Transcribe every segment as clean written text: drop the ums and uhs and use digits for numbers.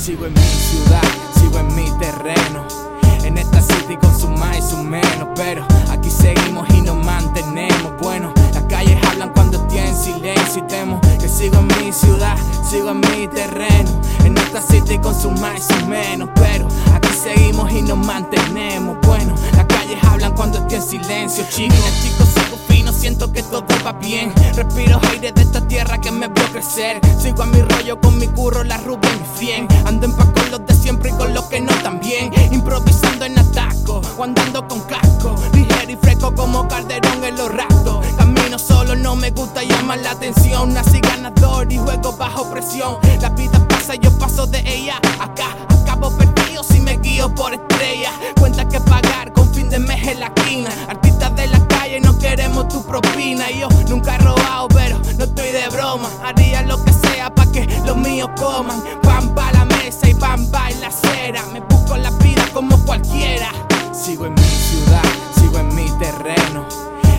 Sigo en mi ciudad, sigo en mi terreno, en esta city con su más y su menos, pero aquí seguimos y nos mantenemos bueno. Las calles hablan cuando tienen silencio y temo que sigo en mi ciudad, sigo en mi terreno, en esta city con su más y su menos, pero aquí seguimos y nos mantenemos bueno. Las calles hablan cuando tienen silencio, chicos. Chicos, sigo fino, siento que todo va bien. Respiro aire de esta tierra que me vio crecer. Sigo a mi rollo con mi curro, la ruba y mi fiel. Ando en paz con los de siempre y con los que no también. Improvisando en atasco o andando con casco. Ligero y fresco como Calderón en los raptos. Camino solo, no me gusta llamar la atención. Nací ganador y juego bajo presión. La vida pasa y yo paso de ella. Acá, acabo perdido si me guío por estrellas. Cuentas que pagar con fin de mes en la quina. Artistas de la calle no queremos tu propina. Y yo nunca he robado, pero no estoy de broma. Haría lo que sea pa' que los míos coman. Bamba a la mesa y bamba en la acera. Me busco la vida como cualquiera. Sigo en mi ciudad, sigo en mi terreno,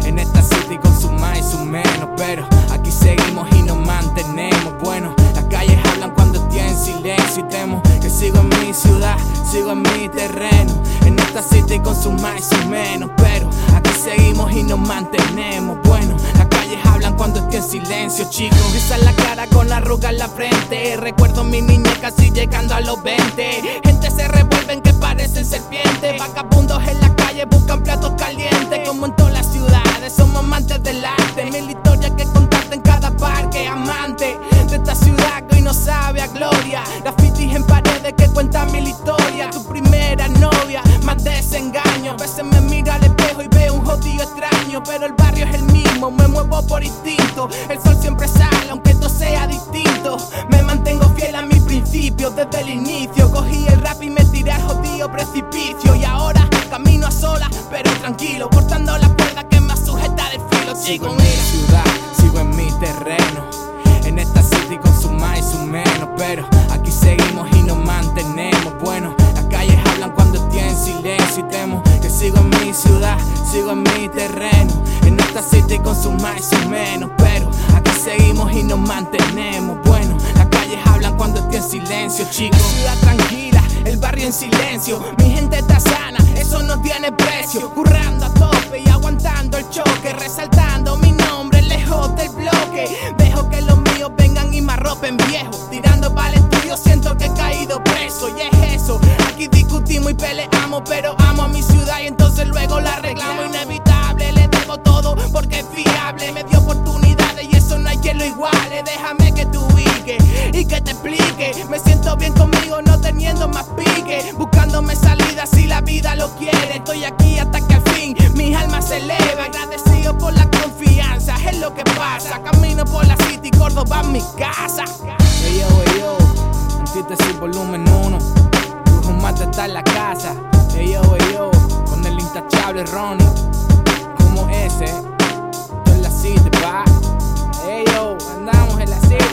en esta city con su más y su menos, pero aquí seguimos y nos mantenemos bueno. Las calles hablan cuando tienen silencio y temo que sigo en mi ciudad, sigo en mi terreno, en esta city con su más y su menos, pero aquí seguimos y nos mantenemos bueno. Las calles hablan cuando estoy en silencio, chicos. Risa en la cara con la arruga en la frente. Recuerdo a mi niña casi llegando a los 20. Gente se revuelven que parecen serpientes. Vagabundos en la calle buscan platos calientes. Como en todas las ciudades somos amantes del arte. Mil historias que contarte en cada parque. Amante de esta ciudad que hoy no sabe a gloria. Grafitis en paredes que cuentan mil historias. Tu primera novia, más desengaño. A veces me miro al espejo y veo un jodido extraño. Pero el barrio es el mismo, me muevo por instinto. El sol siempre sale aunque todo sea distinto. Me mantengo fiel a mis principios desde el inicio. Cogí el rap y me tiré al jodido precipicio. Y ahora camino a solas pero tranquilo, cortando la cuerda que me sujeta del filo. Sigo en mi ciudad, sigo en mi terreno, en esta city con su más y su menos, pero aquí seguimos y nos mantenemos bueno. Las calles hablan cuando tienen silencio y temo que sigo en mi ciudad, sigo en mi terreno, en esta city con su más y su menos, pero aquí seguimos y nos mantenemos bueno. Las calles hablan cuando tienen silencio, chicos. La ciudad tranquila, el barrio en silencio. Mi gente está sana, eso no tiene precio. Currando a tope y aguantando el choque. Resaltando mi nombre lejos del bloque. Dejo que los míos vengan y me arropen viejo. Tirando para el estudio siento que he caído preso. Y es eso, aquí discutimos y peleamos, pero amo a mi ciudad y entonces luego la reclamo. Inevitable, le debo todo porque es fiable. Me dio oportunidades y eso no hay quien lo iguale. Déjame que te ubique y que te explique. Me siento bien conmigo no teniendo más pique. Buscándome salida si la vida lo quiere. Estoy aquí hasta que al fin mi alma se eleva. Agradecido por la confianza, es lo que pasa. Camino por la city, Córdoba es mi casa. Yo, yo, Antítesis volumen 1. Brujo Mata está en la casa. Yo, con el Intachable Rony. Como ese, esto es la city, pa. Andamos en la city.